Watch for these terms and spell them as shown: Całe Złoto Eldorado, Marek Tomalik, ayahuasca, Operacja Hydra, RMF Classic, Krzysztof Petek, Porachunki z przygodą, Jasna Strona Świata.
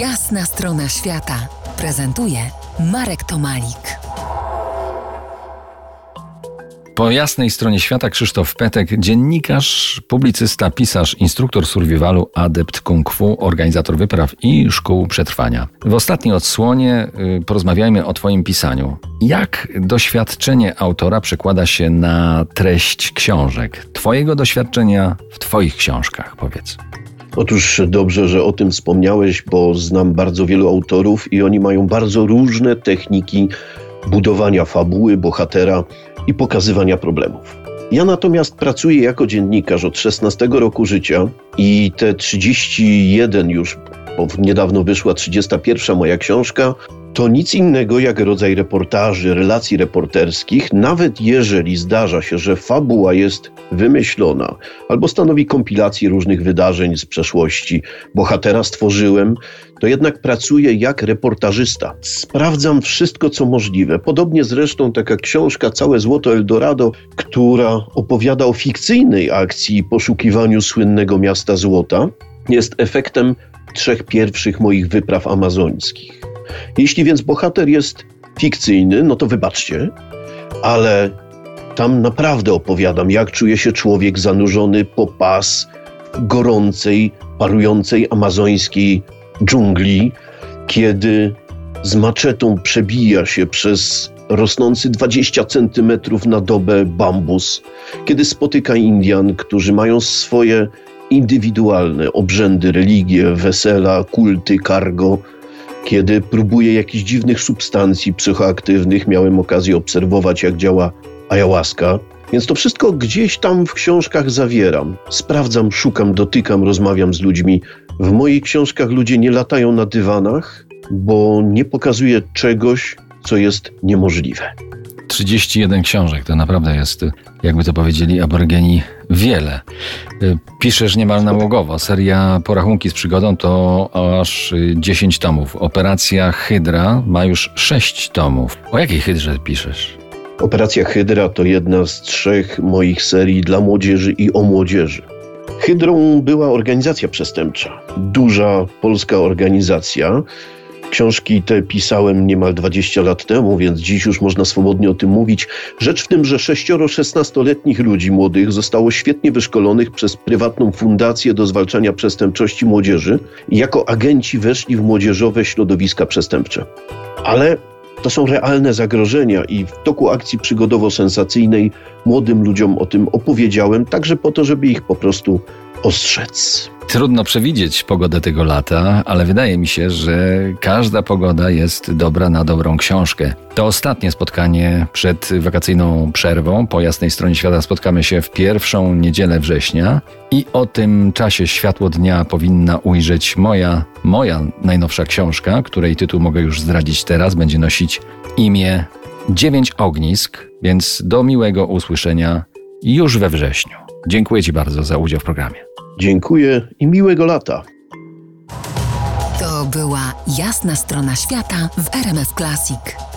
Jasna Strona Świata prezentuje Marek Tomalik. Po jasnej stronie świata Krzysztof Petek, dziennikarz, publicysta, pisarz, instruktor survivalu, adept kung fu, organizator wypraw i szkół przetrwania. W ostatniej odsłonie porozmawiajmy o Twoim pisaniu. Jak doświadczenie autora przekłada się na treść książek? Twojego doświadczenia w Twoich książkach, powiedz. Otóż dobrze, że o tym wspomniałeś, bo znam bardzo wielu autorów i oni mają bardzo różne techniki budowania fabuły, bohatera i pokazywania problemów. Ja natomiast pracuję jako dziennikarz od 16 roku życia i te 31 już, bo niedawno wyszła 31 moja książka, to nic innego jak rodzaj reportaży, relacji reporterskich, nawet jeżeli zdarza się, że fabuła jest wymyślona albo stanowi kompilację różnych wydarzeń z przeszłości, bohatera stworzyłem, to jednak pracuję jak reportażysta. Sprawdzam wszystko, co możliwe. Podobnie zresztą taka książka Całe Złoto Eldorado, która opowiada o fikcyjnej akcji i poszukiwaniu słynnego miasta złota, jest efektem 3 pierwszych moich wypraw amazońskich. Jeśli więc bohater jest fikcyjny, no to wybaczcie, ale tam naprawdę opowiadam, jak czuje się człowiek zanurzony po pas w gorącej, parującej amazońskiej dżungli, kiedy z maczetą przebija się przez rosnący 20 cm na dobę bambus, kiedy spotyka Indian, którzy mają swoje indywidualne obrzędy, religie, wesela, kulty, cargo, kiedy próbuję jakichś dziwnych substancji psychoaktywnych, miałem okazję obserwować, jak działa ayahuasca. Więc to wszystko gdzieś tam w książkach zawieram. Sprawdzam, szukam, dotykam, rozmawiam z ludźmi. W moich książkach ludzie nie latają na dywanach, bo nie pokazuję czegoś, co jest niemożliwe. 31 książek, to naprawdę jest, jakby to powiedzieli aborygeni, wiele. Piszesz niemal nałogowo. Seria Porachunki z przygodą to aż 10 tomów. Operacja Hydra ma już 6 tomów. O jakiej Hydrze piszesz? Operacja Hydra to jedna z 3 moich serii dla młodzieży i o młodzieży. Hydrą była organizacja przestępcza. Duża polska organizacja. Książki te pisałem niemal 20 lat temu, więc dziś już można swobodnie o tym mówić. Rzecz w tym, że 6 16-letnich ludzi młodych zostało świetnie wyszkolonych przez prywatną fundację do zwalczania przestępczości młodzieży i jako agenci weszli w młodzieżowe środowiska przestępcze. Ale to są realne zagrożenia i w toku akcji przygodowo-sensacyjnej młodym ludziom o tym opowiedziałem, także po to, żeby ich po prostu ostrzec. Trudno przewidzieć pogodę tego lata, ale wydaje mi się, że każda pogoda jest dobra na dobrą książkę. To ostatnie spotkanie przed wakacyjną przerwą. Po jasnej stronie świata spotkamy się w pierwszą niedzielę września i o tym czasie światło dnia powinna ujrzeć moja najnowsza książka, której tytuł mogę już zdradzić teraz, będzie nosić imię 9 Ognisk, więc do miłego usłyszenia już we wrześniu. Dziękuję Ci bardzo za udział w programie. Dziękuję i miłego lata. To była Jasna Strona Świata w RMF Classic.